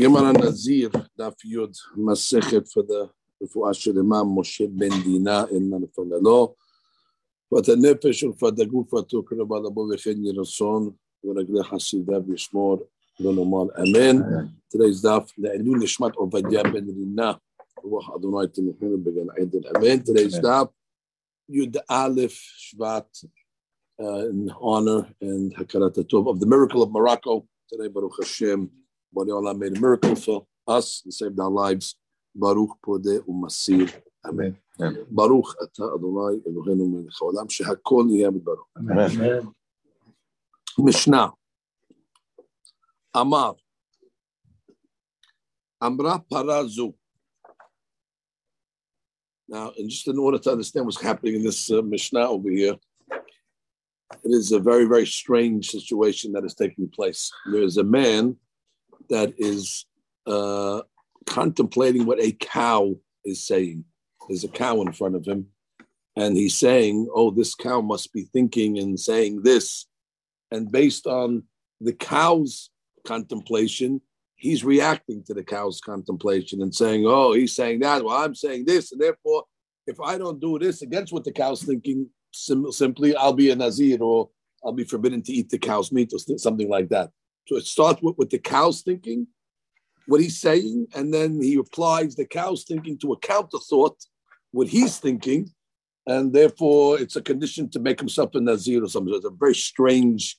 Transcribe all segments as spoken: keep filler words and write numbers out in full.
Gemara Nazir Daf Yud Masechet for the refuah shel Imam Moshe Ben Dina in Manfalalo. But the nefesh of the gufa took the balabo v'chen yirason v'ragle hasidah b'shmor l'nomal amen. Today's daf le'elu nishmat Ovadia Ben Dina ruach Adonai Timuchim began Eidel amen. Today's daf Yud Aleph Shvat in honor and hakarat hatov of the miracle of Morocco today. Baruch Hashem. B'nei Olam made a miracle for us and saved our lives. Baruch Podeh Umasir. Amen. Baruch Ata Adonai Eloheinu Melech Haolam shehakol nihyeh bidbaro. Amen. Mishnah. Amar. Amra Parazu. Now, and just in order to understand what's happening in this uh, Mishnah over here, it is a very, very strange situation that is taking place. There is a man that is uh, contemplating what a cow is saying. There's a cow in front of him, and he's saying, oh, this cow must be thinking and saying this. And based on the cow's contemplation, he's reacting to the cow's contemplation and saying, oh, he's saying that, well, I'm saying this, and therefore, if I don't do this against what the cow's thinking, sim- simply I'll be a nazir, or I'll be forbidden to eat the cow's meat, or something like that. So it starts with what the cow's thinking, what he's saying, and then he applies the cow's thinking to a counter thought, what he's thinking, and therefore it's a condition to make himself a nazir or something. So it's a very strange,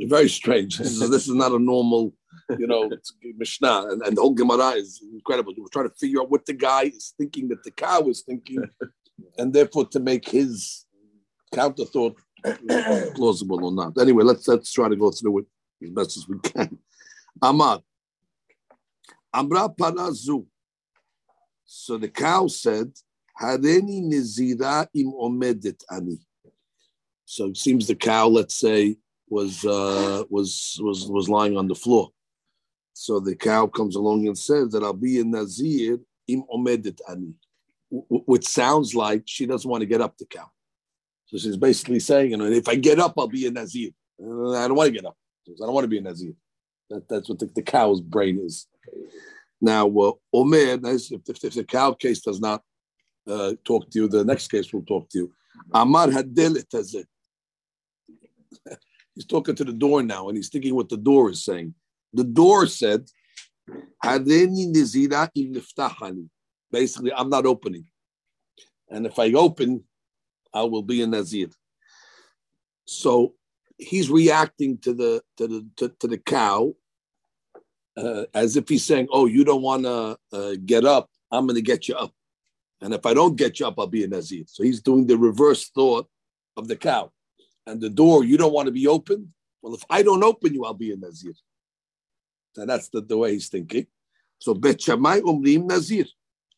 very strange. So this is not a normal, you know, Mishnah, and, and the whole Gemara is incredible. We're trying to figure out what the guy is thinking that the cow is thinking, and therefore to make his counter thought plausible or not. Anyway, let's let's try to go through it as best as we can. Amar. Amra Parazu. So the cow said, Hareni Nizira im omedet ani. So it seems the cow, let's say, was uh, was was was lying on the floor. So the cow comes along and says that I'll be a Nazir im omedet ani, which sounds like she doesn't want to get up, the cow. So she's basically saying, you know, if I get up, I'll be a Nazir. I don't want to get up. I don't want to be a Nazir. That, that's what the, the cow's brain is. Now, uh, Omer, if, if, if the cow case does not uh, talk to you, the next case will talk to you. Amar Hadelet Hazeh. He's talking to the door now, and he's thinking what the door is saying. The door said, Hareni Nizira im niftahani. Basically, I'm not opening. And if I open, I will be a Nazir. So, he's reacting to the to the to, to the cow uh, as if he's saying, "Oh, you don't want to uh, get up. I'm going to get you up, and if I don't get you up, I'll be a Nazir." So he's doing the reverse thought of the cow. And the door, you don't want to be opened. Well, if I don't open you, I'll be a Nazir. So that's the, the way he's thinking. So Bet Shammai umrim Nazir.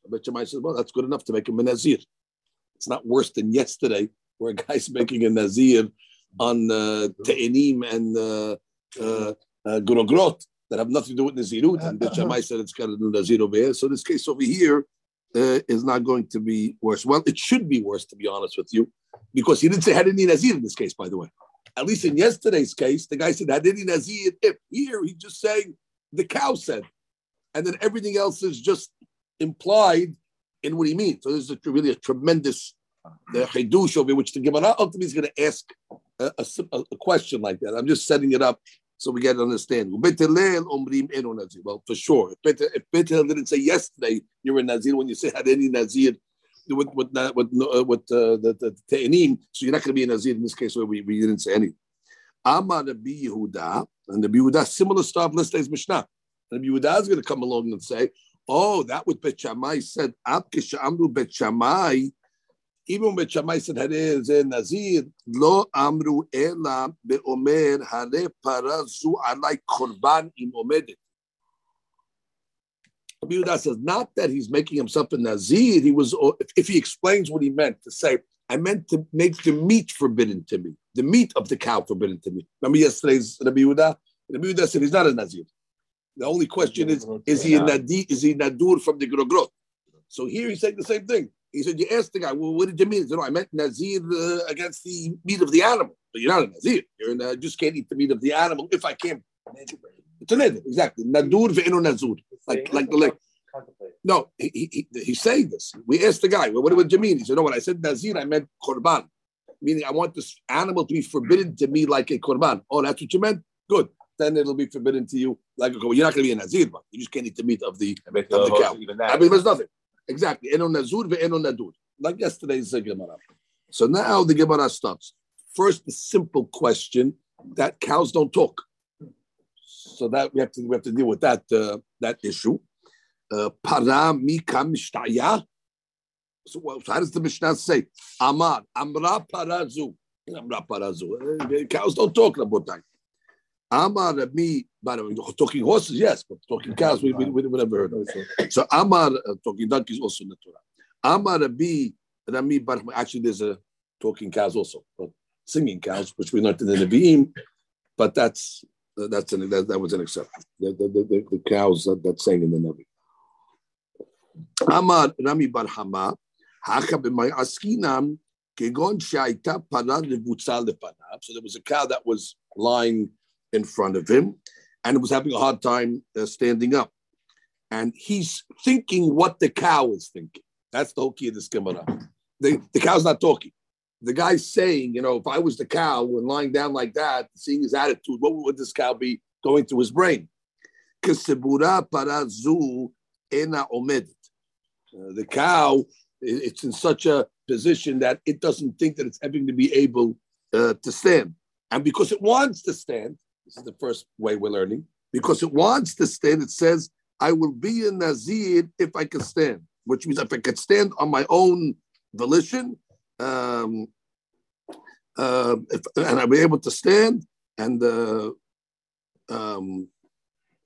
Bet Shammai says, "Well, that's good enough to make him a Nazir. It's not worse than yesterday, where a guy's making a Nazir." On uh, Te'enim and uh, uh, uh, Gorogrot that have nothing to do with Nazirut, and Bet Shammai said it's got to do Nazir over here. So this case over here uh, is not going to be worse. Well, it should be worse, to be honest with you, because he didn't say Hadini Nazir in this case, by the way. At least in yesterday's case, the guy said Hadini Nazir. If here he's just saying the cow said, and then everything else is just implied in what he means. So this is a, really a tremendous the Hidush over which the Gemara ultimately is going to ask a, a, a question like that. I'm just setting it up so we get to understand. Well, for sure. If Bet Hillel didn't say yesterday you're a Nazir, when you say had any Nazir with with with, uh, with uh, the, the Te'enim, so you're not going to be a Nazir in this case where we, we didn't say anything. Amar Rabbi Yehuda, and Rabbi Yehuda, similar stuff, let's say Mishnah. Rabbi Yehuda is going to come along and say, oh, that what Bet Shammai said, Bet Shammai. Even when Shammai said Hareh Zeh Nazir, Lo Amru Ela BeOmer Hareh Parazu Alai Korban Im Omedet. Rabbi Yehuda says not that he's making himself a Nazir. He was, if he explains what he meant to say, I meant to make the meat forbidden to me, the meat of the cow forbidden to me. Remember yesterday's Rabbi Yehuda? Rabbi Yehuda said he's not a Nazir. The only question is, is he a Nadir? Is he Nadur from the Grogrot? So here he's saying the same thing. He said, you asked the guy, well, what did you mean? He said, no, I meant Nazir uh, against the meat of the animal. But you're not a Nazir. You're in, uh, just can't eat the meat of the animal if I can't. It's a neder, exactly. Nadur ve'enu nazur. Like, like the lake. No, he, he, he's saying this. We asked the guy, well, what would you mean? He said, no, when I said nazir, I meant korban. Meaning I want this animal to be forbidden to me like a korban. Oh, that's what you meant? Good. Then it'll be forbidden to you like a korban. You're not going to be a nazir, but you just can't eat the meat of the, I mean, of the cow. I mean, there's nothing. Exactly. Eno nazur ve'eno nadur. Like yesterday's Gemara. So now the Gemara stops. First, the simple question that cows don't talk. So that we have to we have to deal with that uh, that issue. Uh, so, well, so how does the Mishnah say? Amar amra parazu. Amra parazu. Cows don't talk about that. Amar mi, talking horses, yes, but talking cows we we, we never heard of. So Amar uh, talking donkeys also in the Torah. Amar bi Rami Bar. Actually, there's a talking cows also, but singing cows, which we learned in the Nevi'im, but that's. That's an, that, that was an exception. The, the, the, the cows that, that sang in the Nevi. Amar Rami Bar Hama, Hachab in my Askinam, Kegon Shaita Panan Levutzal Lepanab. So there was a cow that was lying in front of him and it was having a hard time uh, standing up. And he's thinking what the cow is thinking. That's the whole key of this Gemara. The, the cow's not talking. The guy's saying, you know, if I was the cow and lying down like that, seeing his attitude, what would this cow be going through his brain? Uh, the cow, it's in such a position that it doesn't think that it's ever going to be able uh, to stand. And because it wants to stand, this is the first way we're learning, because it wants to stand, it says, I will be a nazir if I can stand, which means if I could stand on my own volition, Um, uh, if, and I'll be able to stand, and uh, um,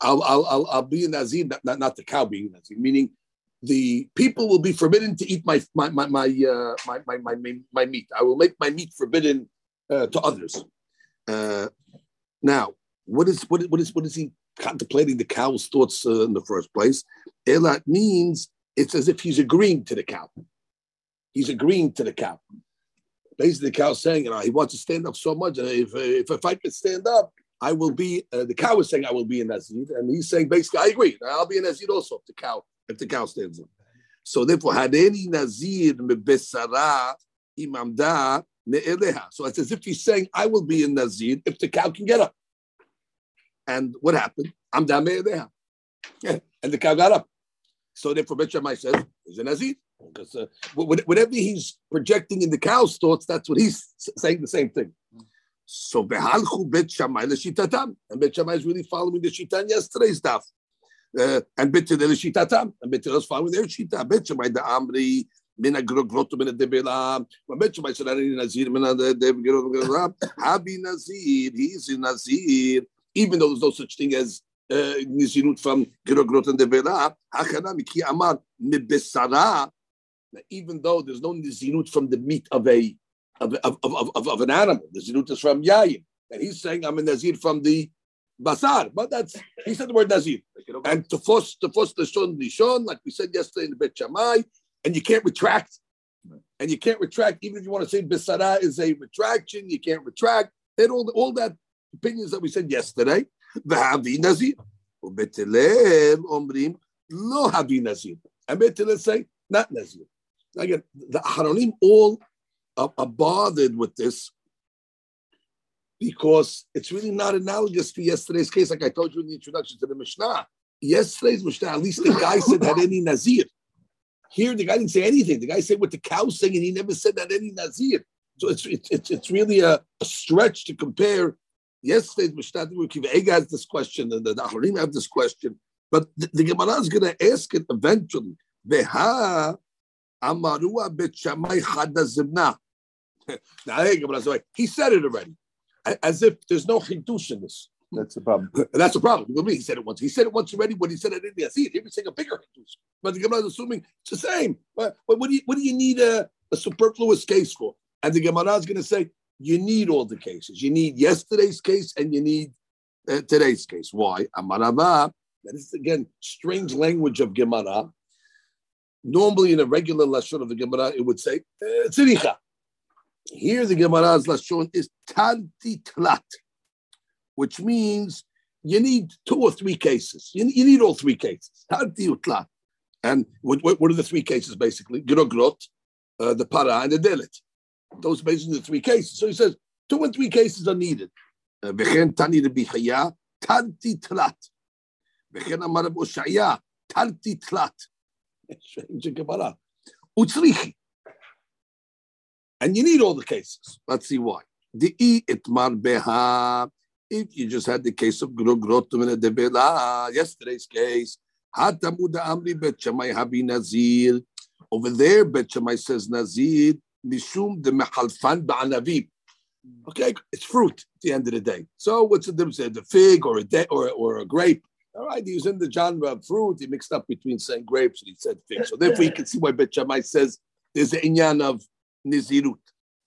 I'll, I'll, I'll, I'll be a nazir, not, not the cow being a nazir, meaning the people will be forbidden to eat my my my my, uh, my, my, my, my, my meat. I will make my meat forbidden uh, to others. Uh, now, what is what, what is what is he contemplating the cow's thoughts uh, in the first place? Elat means it's as if he's agreeing to the cow. He's agreeing to the cow. Basically, the cow's saying, you know, he wants to stand up so much. And if, if, if I could stand up, I will be, uh, the cow is saying, I will be a nazir. And he's saying, basically, I agree. I'll be a nazir also if the cow, if the cow stands up. So therefore, hadeni nazir mebesara imamda ne'eleha. So it's as if he's saying, I will be a nazir if the cow can get up. And what happened? Amda me'eleha. Yeah. And the cow got up. So therefore, Bet Shammai says, he's a nazir. Because uh, whatever he's projecting in the cow's thoughts, that's what he's saying, the same thing. So, Behalchu Bet Shammai L'Shitatam. And Bet Shammai is really following the Shitan yesterday's daf. Uh, and Bet Hillel L'Shitatam. And Bet Hillel is following their Shita. Bet Shammai the Amri, Mina Grotu Mina Debela. Bet Shammai said, Ani Nazir, Mina Debela. Habi Nazir, he's a Nazir. Even though there's no such thing as Nizirut from Grogrot and Debela. Hachana Miki Amar Mebesara. Even though there's no nizirut from the meat of a of, of, of, of, of an animal, the nizirut is from yayin, and he's saying I'm a nazir from the basar. But that's he said the word nazir, and to force to force the shon lishon, like we said yesterday in the Bet Shammai, and you can't retract, and you can't retract even if you want to say basara is a retraction, you can't retract. Then all all that opinions that we said yesterday, the havi nazir, ubetilel omrim lo havi nazir, and betilel say not nazir. Again, the Aharonim all are, are bothered with this because it's really not analogous to yesterday's case, like I told you in the introduction to the Mishnah. Yesterday's Mishnah, at least the guy said had any nazir. Here, the guy didn't say anything. The guy said what the cow saying, and he never said that any nazir. So it's it's it's really a, a stretch to compare yesterday's Mishnah. The Kiva has this question, and the Aharonim have this question, but the, the Gemara is going to ask it eventually. Beha. Amarua Bet Shammai Chada Zimna. Now, he said it already, as if there's no chidush in this. That's the problem. That's the problem. You know what I mean? He said it once. He said it once already. When he said it, I didn't see it. He was saying a bigger chidush. But the Gemara is assuming it's the same. But what do you what do you need a, a superfluous case for? And the Gemara is going to say you need all the cases. You need yesterday's case and you need uh, today's case. Why? Amarava. That is again strange language of Gemara. Normally, in a regular lashon of the Gemara, it would say tziricha. Here, the Gemara's lashon is tanti tlat, which means you need two or three cases. You, you need all three cases. And what, what are the three cases, basically? Grogrot, uh, the para, and the delet. Those basically the three cases. So he says, two and three cases are needed. V'chen tani Rabbi Chaya, tarti tlat. V'chen amar Rabbi Ushaya, tarti tlat. Utzrichi. And you need all the cases. Let's see why. Di'i itmar beha. If you just had the case of Grogrotum and Debela, yesterday's case, Hatamuda Amri Bet Shammai Habi Nazir. Over there, Bet Shammai says Nazir, Mishum de Mehalfan Ba'anavib. Okay, it's fruit at the end of the day. So what's the difference there? The fig or a de- or, or a grape? All right, he was in the genre of fruit. He mixed up between saying grapes and he said fig. So therefore, you can see why Bet Shammai says there's the inyan of Nizirut.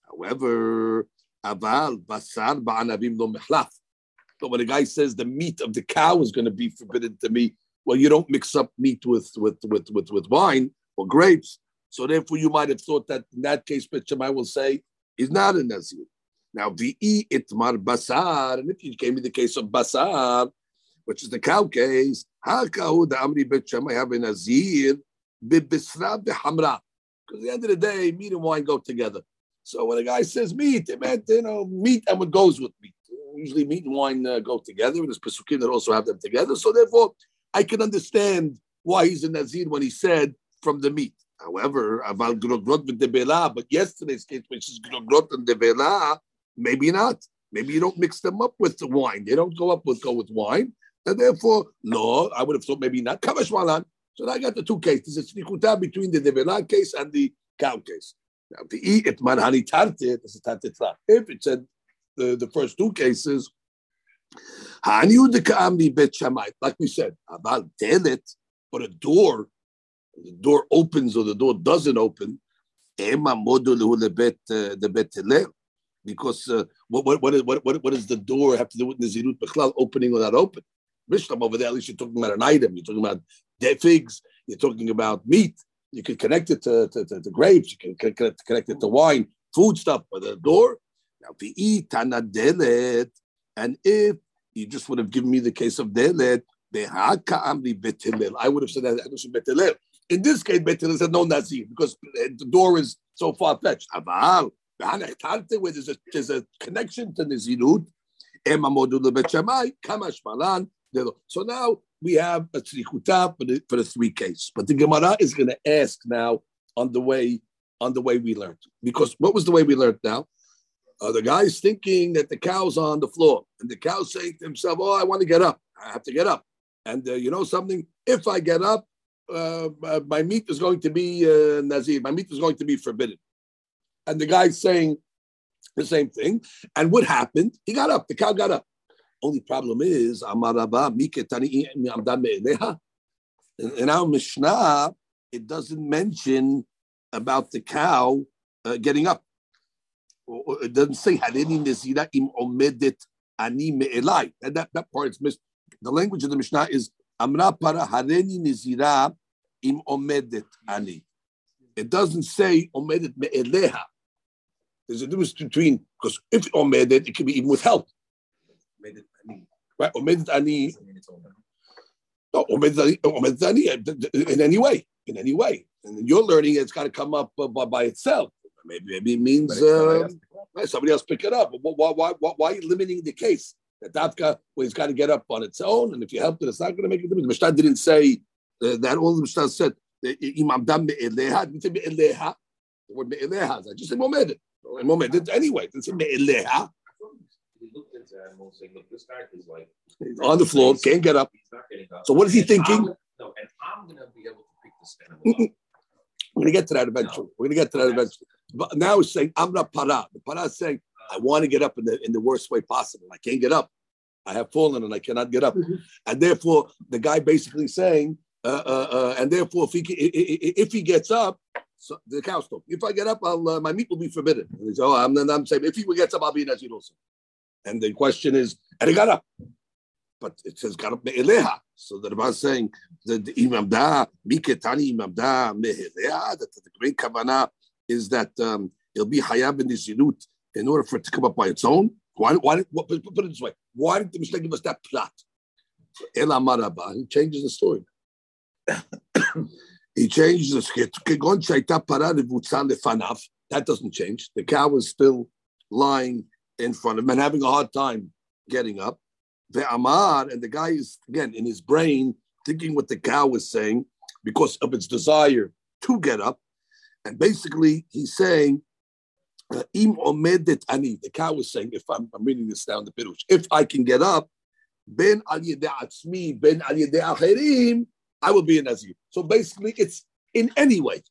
However, Aval Basar Ba'anavim Lo Mehlaf. But when a guy says the meat of the cow is going to be forbidden to me, well, you don't mix up meat with with with with, with wine or grapes. So therefore, you might have thought that in that case, Bet Shammai will say he's not a Nazir. Now, V'i itmar basar, and if you gave me the case of basar, which is the cow case, ha'kahu da'amri Bet Shammai have a Nazir b'bisra b'hamra. Because at the end of the day, meat and wine go together. So when a guy says meat, it meant, you know, meat and what goes with meat. Usually meat and wine uh, go together, and there's Pesukim that also have them together. So therefore, I can understand why he's a Nazir when he said from the meat. However, aval grogrot with debela, but yesterday's case, which is grogrot and debela, maybe not. Maybe you don't mix them up with the wine. They don't go up with go with wine. And therefore, no, I would have thought maybe not. Kavashmalan. So I got the two cases. It's nikuta between the debela case and the cow case. Now, the eat it manhani tartet, it's a tartetla. If it said The, the first two cases, like we said, about delet, but a door, the door opens or the door doesn't open, because uh, what, what, what, what, what does the door have to do with Nazirut Bechlal, opening or not open? Mishnah over there, at least you're talking about an item, you're talking about dead figs, you're talking about meat, you can connect it to, to, to, to grapes, you can connect it to wine, food stuff, but the door. Now, and if you just would have given me the case of delet, I would have said that. In this case, Bet Hillel said no Nazir because the door is so far fetched. Aval, where there's a, there's a connection to Nazirut, so now we have a tzrikuta for the, for the three cases. But the Gemara is going to ask now on the way on the way we learned, because what was the way we learned now? Uh, the guy's thinking that the cow's on the floor. And the cow's saying to himself, oh, I want to get up. I have to get up. And uh, you know something? If I get up, uh, my meat is going to be uh, nazir. My meat is going to be forbidden. And the guy's saying the same thing. And what happened? He got up. The cow got up. Only problem is, in our Mishnah, it doesn't mention about the cow uh, getting up. It doesn't say Haleni Nazira im omedet ani me'elai. That that part is missed. The language of the Mishnah is Amra para Haleni Nazira im omedet ani. It doesn't say omedet me'eleha. There's a difference between, because if omedet, it can be even with help. Omedet ani. Right? Omedet ani. No, omedet ani in any way. In any way. And you're learning it's got to come up by, by itself. Maybe, maybe it means somebody, um, else somebody else pick it up. Why, why, why, why are you limiting the case? That Dafka, well, it's got to get up on its own, and if you help it, it's not going to make a difference. The Mishnah didn't say uh, that. All the Mishnah said, Imam Dam me'eleha, didn't say me'eleha. The word me'eleha, I just said mo'medet. Mo'medet anyway, didn't say me'eleha. He looked at the animal saying, look, this guy is like... He's on the floor, can't get up. He's not getting up. So what is he and thinking? I'm, no, and I'm going to be able to pick this animal up. We're going to get to that eventually. No. We're going to get to that eventually. But now it's saying, Amra para. The para is saying, I want to get up in the in the worst way possible. I can't get up. I have fallen and I cannot get up. Mm-hmm. And therefore, the guy basically saying, uh, uh, uh, and therefore, if he if he gets up, so the cow stops. If I get up, I'll, uh, my meat will be forbidden. And he's, oh, I'm, I'm saying, if he gets up, I'll be Nazir also. And the question is, and he got up. But it says, got up me'eleha. So the Rabbi is saying, the imam da, miketani imam da, me'eleha, that the great kavanah is that um, it'll be hayab in Nizirut in order for it to come up by its own. Why, why, why put it this way? Why did the Mishnah give us that plot? Ela Maraba, he changes the story. He changes the story. That doesn't change. The cow is still lying in front of him and having a hard time getting up. The Amar, and the guy is, again, in his brain, thinking what the cow is saying because of its desire to get up. And basically, he's saying, Im omedet ani. The cow is saying, if I'm, I'm reading this down the Pirush, if I can get up, ben al yedei atzmi, ben al yedei acherim, I will be a Nazir. So basically, it's in any way.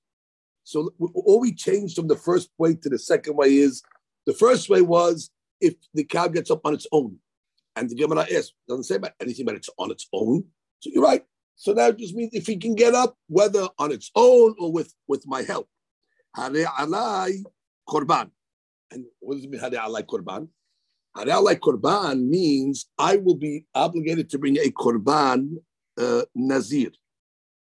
So all we changed from the first way to the second way is, the first way was, if the cow gets up on its own. And the Gemara asks, doesn't say about anything, but it's on its own. So you're right. So that just means if he can get up, whether on its own or with, with my help. Hare alai korban. And what does it mean, hare alai korban? Hare alai korban means I will be obligated to bring a korban uh, nazir,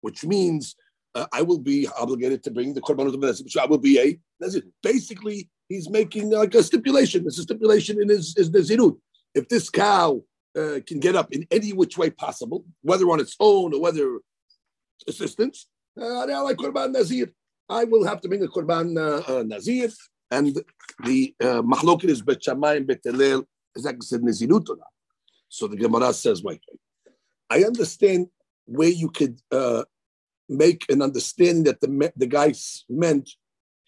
which means uh, I will be obligated to bring the korban of the nazir, which I will be a nazir. Basically, he's making like a stipulation. It's a stipulation in his, his nazirut. If this cow Uh, can get up in any which way possible, whether on its own or whether assistance, uh, I will have to bring a Qurban uh, uh, Nazir. And the Mahlokin is Bet Shammai and Bet Hillel, is that said Nazirut or not? So the Gemara says, wait, wait. I understand where you could uh, make an understanding that the, the guy meant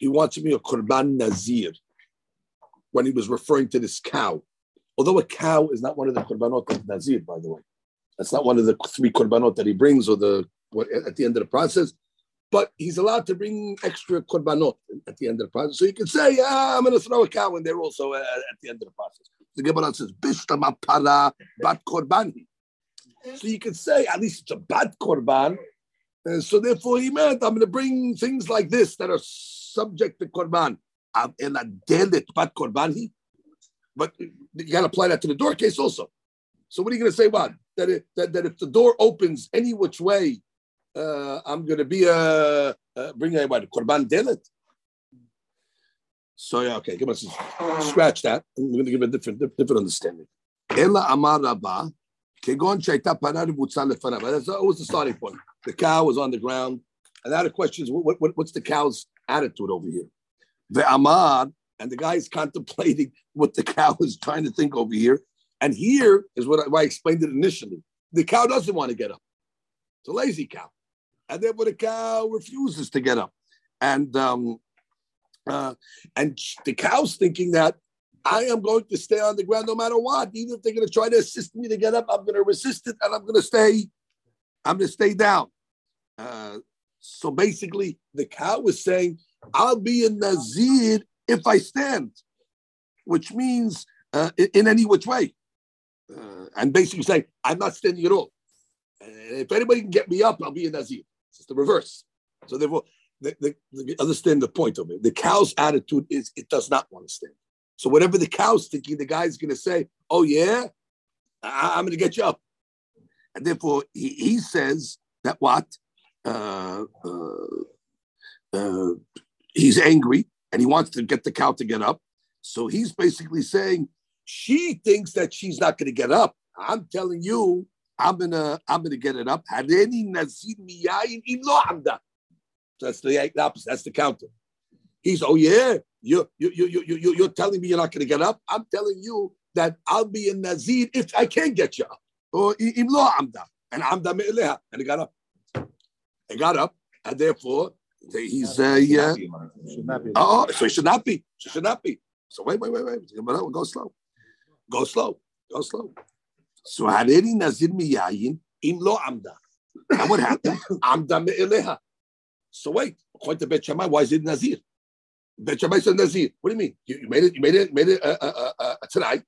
he wants to be a Qurban Nazir when he was referring to this cow. Although a cow is not one of the korbanot of Nazir, by the way. That's not one of the three korbanot that he brings or the what, at the end of the process. But he's allowed to bring extra korbanot at the end of the process. So you can say, ah, I'm going to throw a cow in there also uh, at the end of the process. The Gemara says, Bishtama para bat korbani. So you can say, at least it's a bad korban. Uh, so therefore he meant, I'm going to bring things like this that are subject to korban. Av eladelet bat korbani. But you got to apply that to the door case also. So what are you going to say about that? It, that that if the door opens any which way, uh, I'm going to be a uh, bring a what korban delet. So yeah, okay, give us scratch that. I'm going to give a different different understanding. Ela amar Rabba kegon shayta parad butzal lefanav. That's always the starting point. The cow was on the ground, and now the question is, what, what what's the cow's attitude over here? The amar. And the guy is contemplating what the cow is trying to think over here. And here is what I, why I explained it initially. The cow doesn't want to get up. It's a lazy cow. And then when the cow refuses to get up. And um, uh, and the cow's thinking that I am going to stay on the ground no matter what. Even if they're going to try to assist me to get up, I'm going to resist it and I'm going to stay. I'm going to stay down. Uh, so basically, the cow was saying, I'll be a Nazir if I stand, which means uh, in any which way. Uh, and basically saying, I'm not standing at all. Uh, if anybody can get me up, I'll be a Nazir. It's the reverse. So therefore, the, the, the, understand the point of it. The cow's attitude is it does not want to stand. So whatever the cow's thinking, the guy's going to say, oh yeah, I- I'm going to get you up. And therefore, he, he says that what? Uh, uh, uh, he's angry. And he wants to get the cow to get up. So he's basically saying, she thinks that she's not going to get up. I'm telling you, I'm going to I'm gonna get it up. That's the opposite. That's the counter. He's, oh yeah, you're, you're, you're, you're, you're telling me you're not going to get up. I'm telling you that I'll be a Nazir if I can get you up. Or imlo amda. And amda me'eleha. And he got up. He got up. And therefore, he's uh, yeah. Oh, so he should not be. She should not be. So wait, wait, wait, wait. Go slow. Go slow. Go slow. So Hariri Nazir Miyayin im lo amda. And what happened? Amda me'eleha. So wait. According to Bet Shammai, why is it Nazir? Bet Shammai said Nazir. What do you mean? You, you made it. You made it. Made it uh, uh, uh, tonight,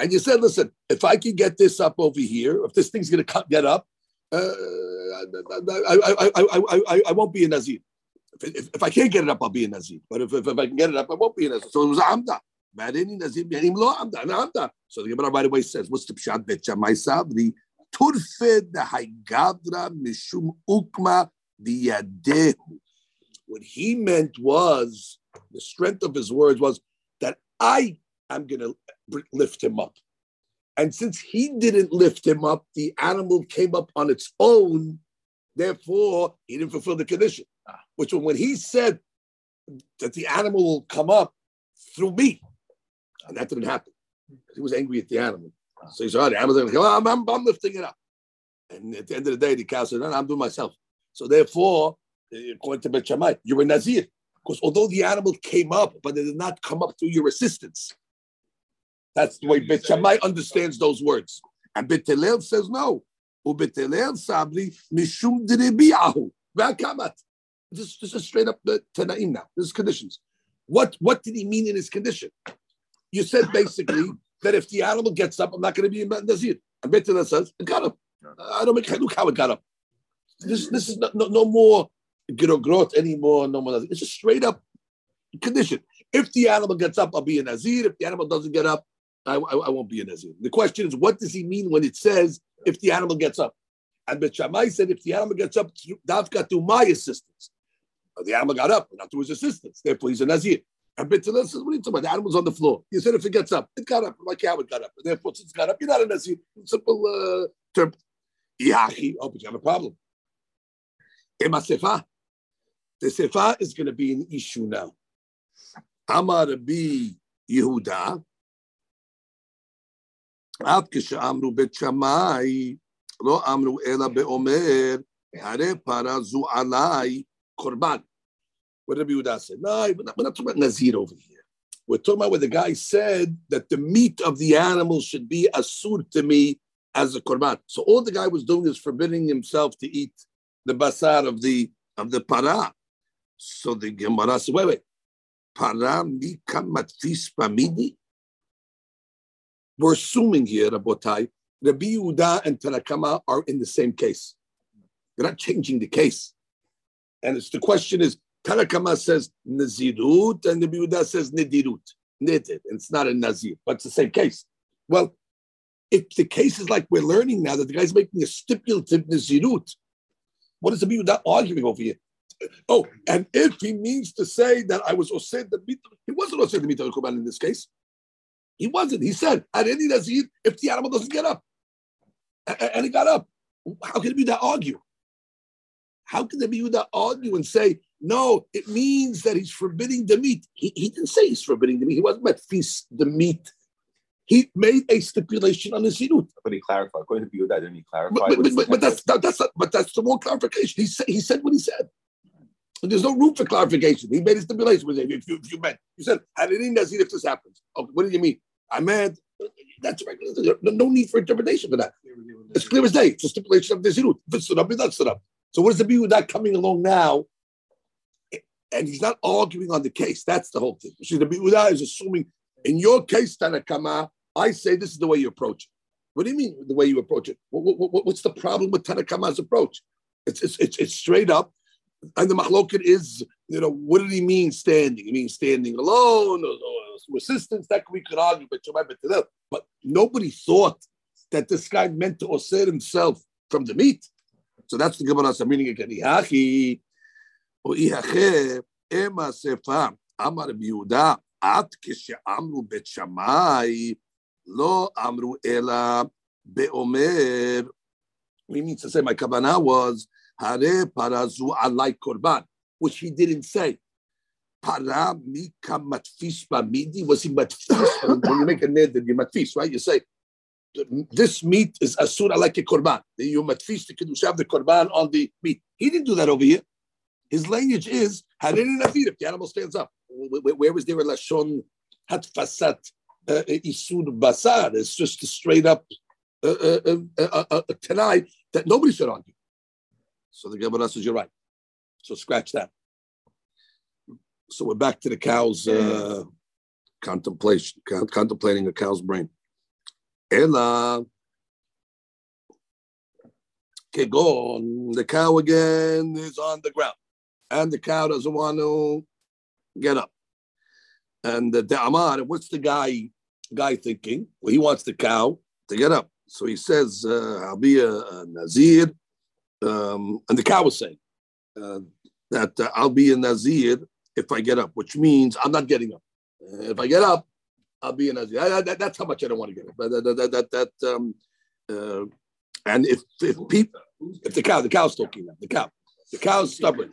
and you said, listen, if I can get this up over here, if this thing's gonna get up, uh, I, I, I, I, I, I won't be a Nazir. If, if, if I can't get it up, I'll be a Nazir. But if, if, if I can get it up, I won't be a Nazir. So it was Amda. So the Gemara right away says, what's the Pshat Bet Shammai Sabri? Turfed the Haigavra Mishum Ukma Biyadehu. What he meant was, the strength of his words was that I am going to lift him up. And since he didn't lift him up, the animal came up on its own. Therefore, he didn't fulfill the condition. Which when he said that the animal will come up through me, and that didn't happen. He was angry at the animal. So he said, oh, the animal's going to come up, I'm, I'm, I'm lifting it up. And at the end of the day, the cow said, no, no, I'm doing myself. So therefore, according to Bet Shammai, you're a Nazir. Because although the animal came up, but it did not come up through your assistance. That's the way Bet Shammai understands those words. And Bet Hillel says no. This, this is straight up the Tanaim now. This is conditions. What, what did he mean in his condition? You said basically that if the animal gets up, I'm not going to be a Nazir. And Bet Hillel says, it got up. I don't make look how it got up. This, this is no, no, no more grot anymore, no more Nazir. It's just straight up condition. If the animal gets up, I'll be a Nazir. If the animal doesn't get up, I, I, I won't be a Nazir. The question is, what does he mean when it says, if the animal gets up? And Bet Shammai said, if the animal gets up, Davka to my assistance. The animal got up, not to his assistance. Therefore, he's a Nazir. And Bet Hillel says, what are you talking about? The animal's on the floor. He said, if it gets up, it got up. Like how it got up. Therefore, since it got up, you're not a Nazir. Simple uh, term. Yahi, oh, but you have a problem. Ema Sefa. The Sefa is going to be an issue now. Amar Rabbi Yehuda. Av kisha amru Bet Shammai lo amru ela beomer hare para zu alai korban. What Rabbi Yehuda said? No, we're not, we're not talking about Nazir over here. We're talking about where the guy said that the meat of the animal should be asur to me as a korban. So all the guy was doing is forbidding himself to eat the basar of the of the para. So the Gemara said, wait, wait. Para mi kamatfis pamidi? We're assuming here, Rabotai, Rabbi Yehuda and Tanakama are in the same case. They're not changing the case. And it's the question is, Tanakama says Nazirut and Rabbi Yehuda says Nedirut. Nedir. And it's not a Nazir, but it's the same case. Well, if the case is like we're learning now that the guy's making a stipulative Nazirut, what is Rabbi Yehuda arguing over here? Oh, and if he means to say that I was osed the meat, he wasn't osed the meat of the korban in this case. He wasn't. He said, "At any nazir, if the animal doesn't get up, and he got up, how can the Yehuda argue? How can the Yehuda argue and say no? It means that he's forbidding the meat. He, he didn't say he's forbidding the meat. He wasn't about feast the meat. He made a stipulation on the zirut. But he clarified. According to Yehuda, didn't he clarify? But, but, but, but that's that, that's a, but that's the wrong clarification. He said he said what he said. And there's no room for clarification. He made a stipulation. If you, if you meant, you said, I didn't Nazir if this happens. Oh, what do you mean? I meant, that's right. No need for interpretation for that. It's clear as day. It's a stipulation of the Zirut. If it's stood up, it's not stood up. So what is the Yehuda coming along now? And he's not arguing on the case. That's the whole thing. See, the Yehuda is assuming, in your case, Tanakama, I say this is the way you approach it. What do you mean the way you approach it? What, what, what's the problem with Tanakama's approach? It's, it's, it's, it's straight up. And the machloket is, you know, what did he mean standing? He means standing alone or, or assistance. That we could argue, but but nobody thought that this guy meant to osir himself from the meat. So that's the Gemara meaning again. Ihachi or ihache ema sefa amar biuda at kishe amru Bet Shammai lo amru ela beomer. He means to say my kavanah was. Hare parazu alai korban, which he didn't say. Para mika matfish bamidi, was he matfish? When you make a neder, you matfish, right? You say, this meat is asur alai korban. Then you matfish the kedusha, the korban on the meat. He didn't do that over here. His language is, hare nazir, if the animal stands up. Where was there a lashon hatfasat isur basar? It's just a straight up uh, uh, uh, uh, tenai that nobody should argue. So the Gemara says, you're right. So scratch that. So we're back to the cow's uh, contemplation, con- contemplating a cow's brain. Ela. Kegon, the cow again is on the ground. And the cow doesn't want to get up. And the Da'amar, what's the guy guy thinking? Well, he wants the cow to get up. So he says, uh, I'll be a, a Nazir. Um, and the cow was saying uh, that uh, I'll be a Nazir if I get up, which means I'm not getting up. Uh, if I get up, I'll be a Nazir. I, I, that, that's how much I don't want to give it. But that, that, that, that um, uh, and if if people, if the cow, the cow's talking now. The cow, the cow's stubborn.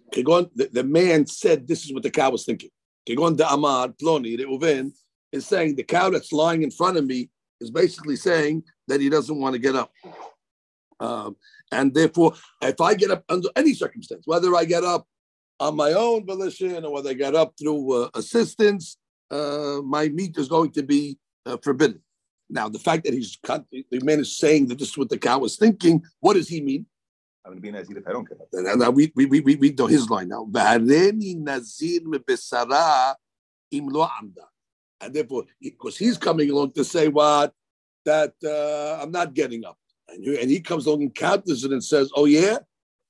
The, the man said, "This is what the cow was thinking." Kegon de Amar Ploni Reuven is saying the cow that's lying in front of me is basically saying that he doesn't want to get up. Um, and therefore, if I get up under any circumstance, whether I get up on my own volition or whether I get up through uh, assistance, uh, my meat is going to be uh, forbidden. Now, the fact that he's the man is saying that this is what the cow was thinking, what does he mean? I'm going to be Nazir if I don't care. Now, now we, we, we, we, we know his line now. And therefore, because he's coming along to say what? That uh, I'm not getting up. And he, and he comes along and counters it and says, oh yeah,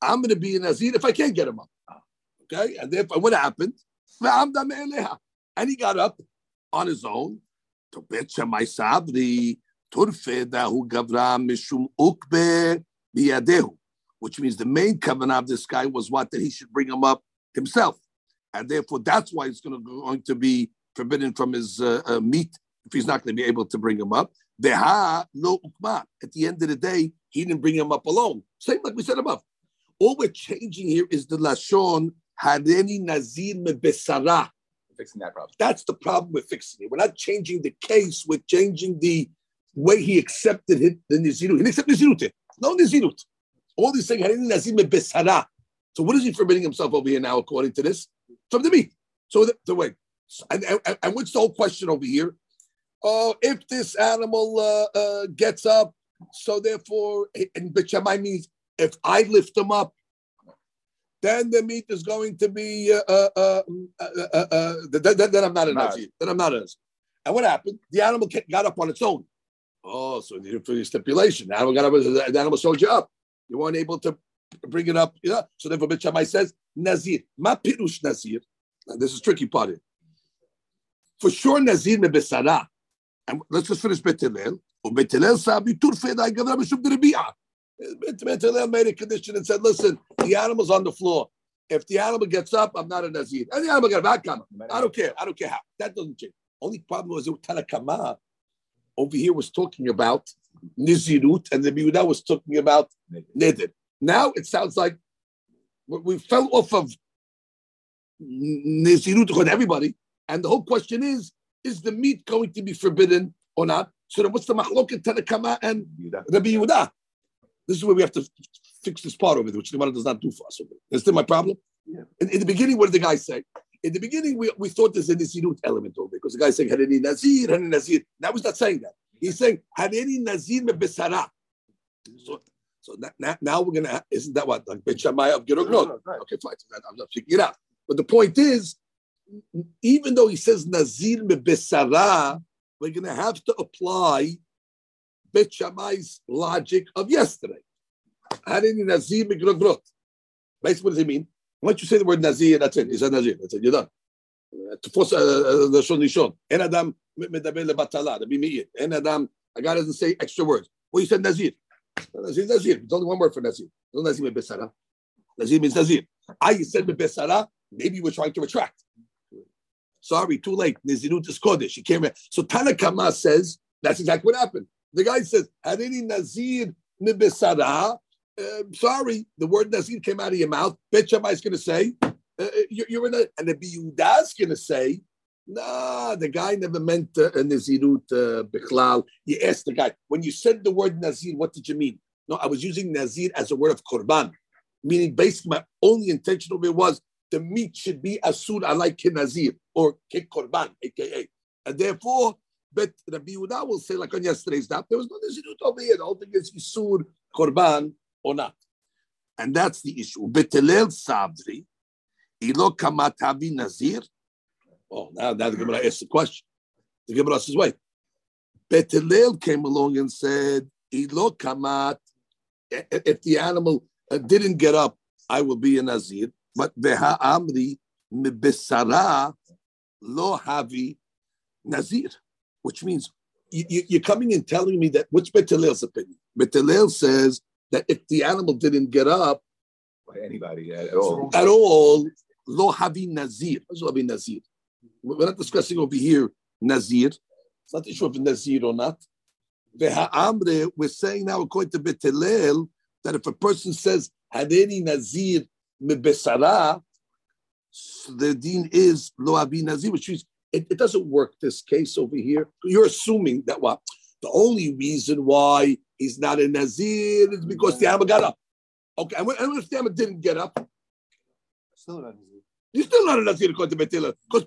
I'm going to be a Nazir if I can't get him up. Okay? And therefore, what happened? And he got up on his own. Which means the main covenant of this guy was what? That he should bring him up himself. And therefore, that's why it's going to, going to be forbidden from his uh, uh, meat if he's not going to be able to bring him up. At the end of the day, he didn't bring him up alone. Same like we said above. All we're changing here is the Lashon, Hareni Nazir Mebesara. We're fixing that problem. That's the problem we're fixing. It. We're not changing the case. We're changing the way he accepted it, the Nazirut. He didn't accept Nazirut. No Nazirut. All these things, Hareni Nazir Mebesara. So what is he forbidding himself over here now, according to this? From the meat. So the, the way. And, and, and what's the whole question over here? Oh, if this animal uh, uh, gets up, so therefore, and B'Shamay means if I lift him up, then the meat is going to be, uh, uh, uh, uh, uh, uh, then, then I'm not an Nazir. Then I'm not an Nazir. And what happened? The animal got up on its own. Oh, so for the stipulation, the animal got up, the animal showed you up. You weren't able to bring it up. You know? So therefore, B'Shamay says, Nazir. Ma pirush Nazir. Now, this is tricky part here. For sure, Nazir mebesara. And let's just finish Bet Hillel. Bet Hillel sabi turfei da gavra mishum d'Rebi'ah. Bet Hillel made a condition and said, "Listen, the animal's on the floor. If the animal gets up, I'm not a Nazir. And the animal got back on. I don't care. I don't care how. That doesn't change. Only problem was Tanakama over here was talking about Nazirut, and the Biudah was talking about Neder. Now it sounds like we fell off of Nazirut on everybody, and the whole question is." Is the meat going to be forbidden or not? So then what's the machloket Tanakama and Rabbi Yehuda? This is where we have to fix this part over there, which the Gemara does not do for us. That's still my problem. Yeah. In, in the beginning, what did the guy say? In the beginning, we, we thought there's a Nazirut element over there because the guy's saying, Hareni Nazir, Hareni Nazir. Now he's not saying that. He's saying, Hareni Nazir mebesara. So, so that, now, now we're going to, isn't that what? Like Bet Shammai of Gerog Rod. Okay, fine. So that, I'm not figuring it out. But the point is, even though he says Nazir mebesara, we're going to have to apply Bet Shammai's logic of yesterday. Hareni Nazir megrogrot. Basically, what does it mean? Once you say the word Nazir, that's it. He said Nazir. That's it. You're done. To force the Shon Nishon. En Adam medaber lebatala. The B'meir. En Adam. A guy doesn't say extra words. Well, you said Nazir. Nazir, Nazir. There's only one word for Nazir. There's no Nazir mebesara. Nazir means Nazir. I said mebesara. Maybe we're trying to retract. Sorry, too late. Nazirut is Kodesh. You can't remember. So Tanakama says that's exactly what happened. The guy says, Hareni Nazir mebesara. Uh, sorry, the word Nazir came out of your mouth. Bet Shammai is going to say, uh, you're, you're in a, and the Biyudah is going to say, nah, the guy never meant uh, Nazirut uh, Bichlal. You asked the guy, when you said the word Nazir, what did you mean? No, I was using Nazir as a word of Korban, meaning basically my only intention of it was, the meat should be asur alai kinazir or korban, aka. And therefore, but Rabbi Yehuda will say, like on yesterday's daf, there was no nazirut over here. The whole thing is isur korban or not, and that's the issue. Betelel sabri ilo kamat havi nazir. Oh, now, now the Gemara asks the question. The Gemara says, "Wait." Betelel came along and said, "Ilo kamat." If the animal didn't get up, I will be a nazir. But veha amri mebesara lo havi nazir, which means you, you, you're coming and telling me that what's Bet Hillel's opinion? Bet Hillel says that if the animal didn't get up, by anybody at all, at all lo havi nazir. What does lo havi nazir? We're not discussing over here Nazir. It's not the issue of Nazir or not. Veha'amre, we're saying now according to Beit Hillel that if a person says Hareni Nazir mebesara, the deen is lo abi Nazir, which means it, it doesn't work. This case over here, you're assuming that what the only reason why he's not a Nazir is because the Amma got up. Okay, and if the Amma didn't get up, still not a Nazir. You're still not a Nazir according to Beit Hillel, because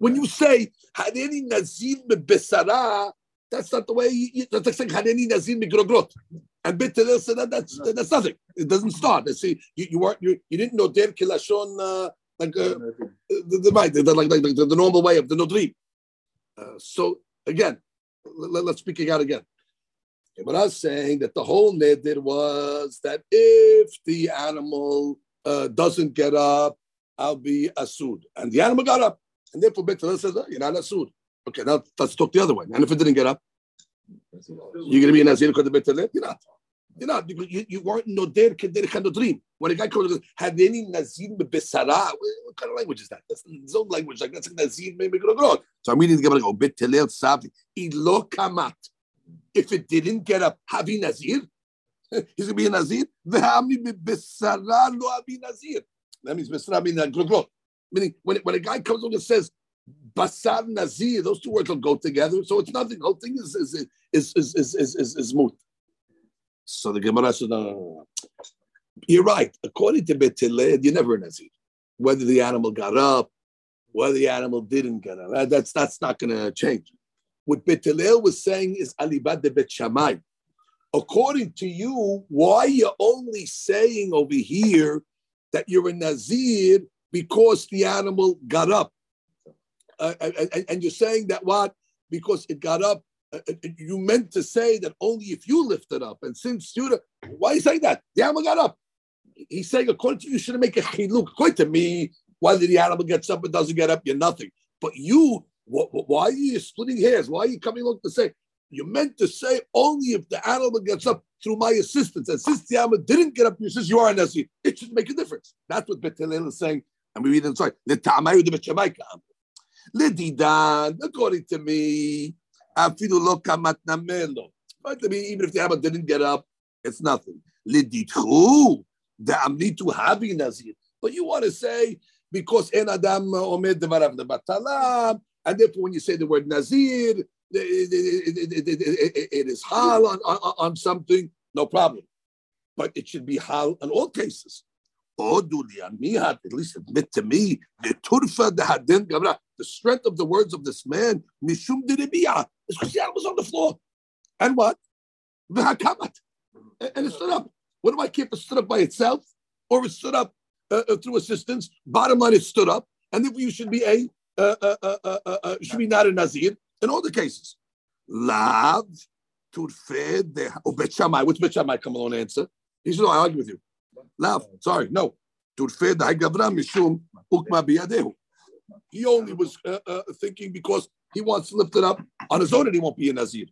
when you say Hareni Nazir mebesara, that's not the way. You, that's like saying Haneni Nazir migrogrot, and Beit Hillel said that that's that, that's nothing. It doesn't start. Let's see, you you weren't you, you didn't know der kilashon uh, like uh, the right the, the, like, like the, the normal way of the nodrim. Uh, so again, let, let's speak it out again. Okay, but I was saying that the whole neder was that if the animal uh, doesn't get up, I'll be asud, and the animal got up, and therefore Beit Hillel says oh, you're not asud. Okay, now let's talk the other way. And if it didn't get up, you're going to be a Nazir because of Beit Hillel? You're not. You're not. You, you, you weren't noder keder chadodrim. When a guy comes and goes, Hareni Nazir bebesara, what kind of language is that? That's his own language. Like, that's a Nazir megrogrot. So I'm reading the Gemara, Beit Hillel savdi, ilo kamat. If it didn't get up, havi Nazir, he's going to be a Nazir. V'hamni bebesara lo havi Nazir. That means besara means grogrot. Meaning, when, when a guy comes over and says, Basar Nazir, those two words will go together, so it's nothing. The whole thing is is is is is is, is, is moot. So the Gemara says, no, no, no, no. You're right. According to Beit Hillel, you're never a Nazir, whether the animal got up, whether the animal didn't get up. That's that's not going to change. What Beit Hillel was saying is alibad de Beit Shammai. According to you, why you're only saying over here that you're a Nazir because the animal got up? Uh, and, and you're saying that what? Because it got up. Uh, you meant to say that only if you lift it up. And since you, why are you saying that? The animal got up. He's saying, according to you, you shouldn't make a chiluk. According to me, whether the animal gets up or doesn't get up, you're nothing. But you, wh- wh- why are you splitting hairs? Why are you coming along to say, you meant to say only if the animal gets up through my assistance. And since the animal didn't get up, you says you are a Nazir. It should make a difference. That's what Beit Hillel is saying. And we read it, sorry. Lididan, according to me, afilu lo kamat namelo. According to me, even if the animal didn't get up, it's nothing. Lididhu, the amnitu havi Nazir. But you want to say, because en adam omed devarav nebatalam, and therefore when you say the word Nazir, it, it, it, it, it, it is hal on, on, on something, no problem. But it should be hal in all cases. At least admit to me, the turfa the haden gavra, the strength of the words of this man, mishum deribiyah, is because the animal's on the floor, and what? V'hakamat, and it stood up. What do I care if it stood up by itself, or it stood up uh, through assistance? Bottom line, it stood up, and if you should be a uh, uh, uh, uh, uh, should be not a Nazir in all the cases. Lav turfe the Beit Shammai. What's Beit Shammai? Come along and answer. He said, "No, I argue with you." Laugh. Sorry, no. He only was uh, uh, thinking because he wants to lift it up on his own and he won't be a Nazir.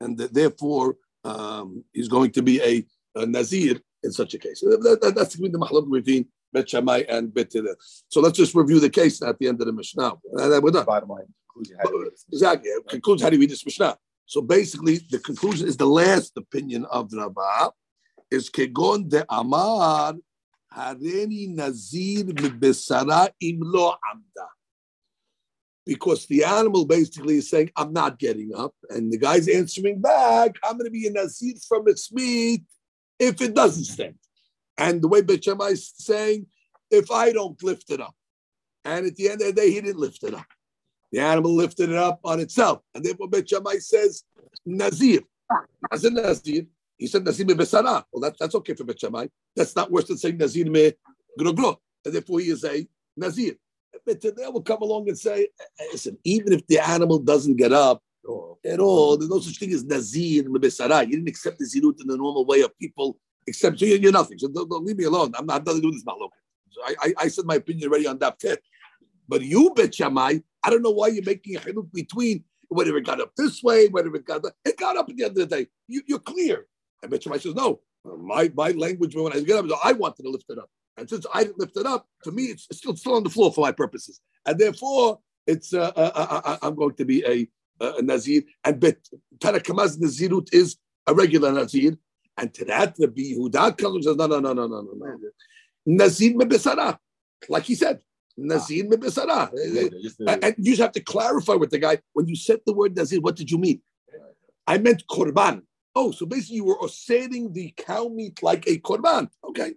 And therefore, um, he's going to be a, a Nazir in such a case. That, that, that's between the mahluk between Beit Shammai and Beit Hillel. So let's just review the case at the end of the Mishnah. And we're done. Bottom line, conclusion. How do we exactly. Concludes how do you read this Mishnah? So basically, the conclusion is the last opinion of Rava is Kegon de Amar Hareni Nazir Mibesara Imlo Amda. Because the animal basically is saying, I'm not getting up. And the guy's answering back, I'm going to be a Nazir from its meat if it doesn't stand. And the way Beit Shammai is saying, if I don't lift it up. And at the end of the day, he didn't lift it up. The animal lifted it up on itself. And therefore, Beit Shammai says, Nazir. As a Nazir, he said, Nazir me besara. Well, that, that's okay for Beit Shammai. That's not worse than saying Nazir me grogrot. And therefore, he is a Nazir. But they will come along and say, listen, even if the animal doesn't get up at all, there's no such thing as Nazir me besara. You didn't accept the zirut in the normal way of people, except so you're nothing. So don't, don't leave me alone. I'm not going to do this. So I, I, I said my opinion already on that tip. But you, Beit Shammai, I don't know why you're making a chiluk between whether it got up this way, whether it got up. It got up at the end of the day. You, you're clear. And Beit Shammai says, no, my, my language when I get up, I wanted to lift it up. And since I didn't lift it up, to me, it's still it's still on the floor for my purposes. And therefore, it's uh, uh, uh, I'm going to be a, uh, a Nazir. And Bet Tanakamaz Nazirut is a regular Nazir. And to that, the Rabbi Yehuda comes and says, no, no, no, no, no, no, no. Nazir mebesara. Like he said, Nazir mebesara. And you just have to clarify with the guy, when you said the word Nazir, what did you mean? I meant Korban. Oh, so basically you were asserting the cow meat like a Korban. Okay,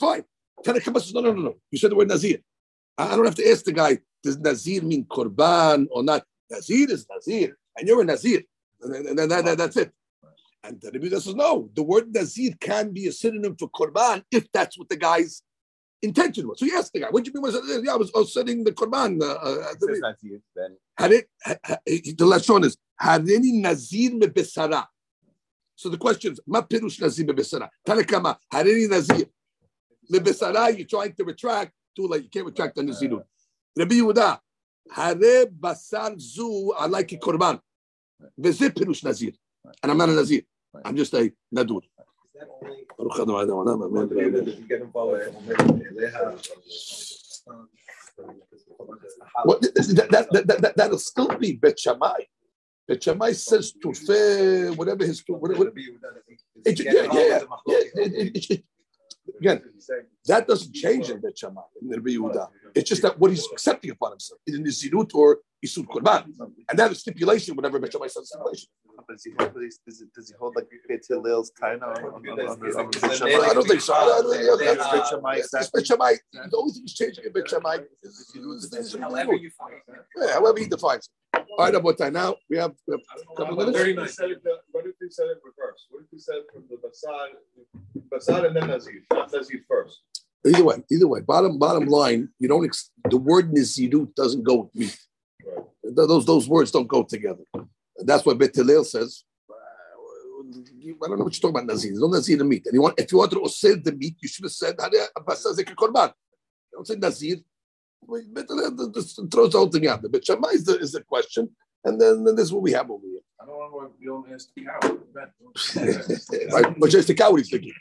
fine. Tanakh says, no, no, no, no. You said the word Nazir. I don't have to ask the guy, does Nazir mean Korban or not? Nazir is Nazir, and you're a Nazir. And then that, that, that's it. And the Rebbe says, no, the word Nazir can be a synonym for Korban if that's what the guy's intention was. So he asked the guy, what do you mean? When yeah, I was setting the Korban. Uh, uh, the says Nazir, then. Had it, had, the Lashon is, had any Nazir me besara. So the question is, ma pirush Nazir me besara? Tanakama, had any Nazir? Me besara, you're trying to retract, too late, you can't retract the Nazirut. Rebbe Yehuda, hare basar zu alayki Korban. Veze pirush Nazir. And I'm not a Nazir. Right. I'm just a Nadur. Well, that, that, that, that, that'll still be Bet Shammai. Bet Shammai says Tufeh, whatever his whatever. It, yeah, yeah, yeah, yeah. It, it, it, again, that doesn't change in Bet Shammai in Rabbi Yehuda. It's just that what he's accepting upon himself is in the Zirut or Isur Korban, and that is stipulation. Whenever Bet Shammai says stipulation. Does he hold, does it, does he hold like Bet Hillel's kind of? I don't think so. Bet Shammai, the only thing he's changing in Bet Shammai is however you find it. Yeah, however he defines it. All right, about that. Now we have a couple of minutes. What if we said it reverse? What if we said from the Basad, Basad and then Nazir, not Nazir first? Either way, either way. Bottom bottom line, you don't. Ex- the word Nazirut doesn't go with me. Right. Those those words don't go together. That's what Bet Hillel says. I don't know what you're talking about, Nazir. There's no Nazir in the meat. And you want, if you want to osir the meat, you should have said, don't say Nazir. Bet Hillel throws the whole thing out. Bet Shammai is the, is the question. And then, then this is what we have over here. I don't know why you don't ask the cow. But just the cow he's thinking.